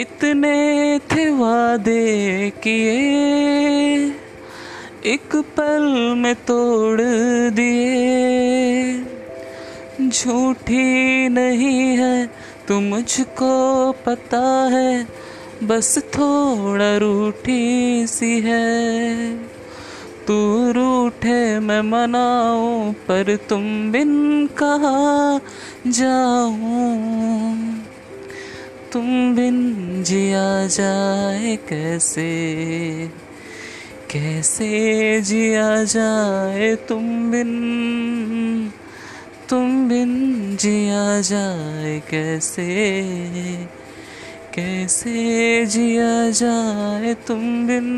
इतने थे वादे किए, एक पल में तोड़ दिए। झूठी नहीं है तू मुझको पता है, बस थोड़ा रूठी सी है। तू रूठे मैं मनाऊं, पर तुम बिन कहा जाऊं। तुम बिन जिया जाए कैसे, कैसे जिया जाए तुम बिन जिया जाए कैसे, कैसे जिया जाए तुम बिन।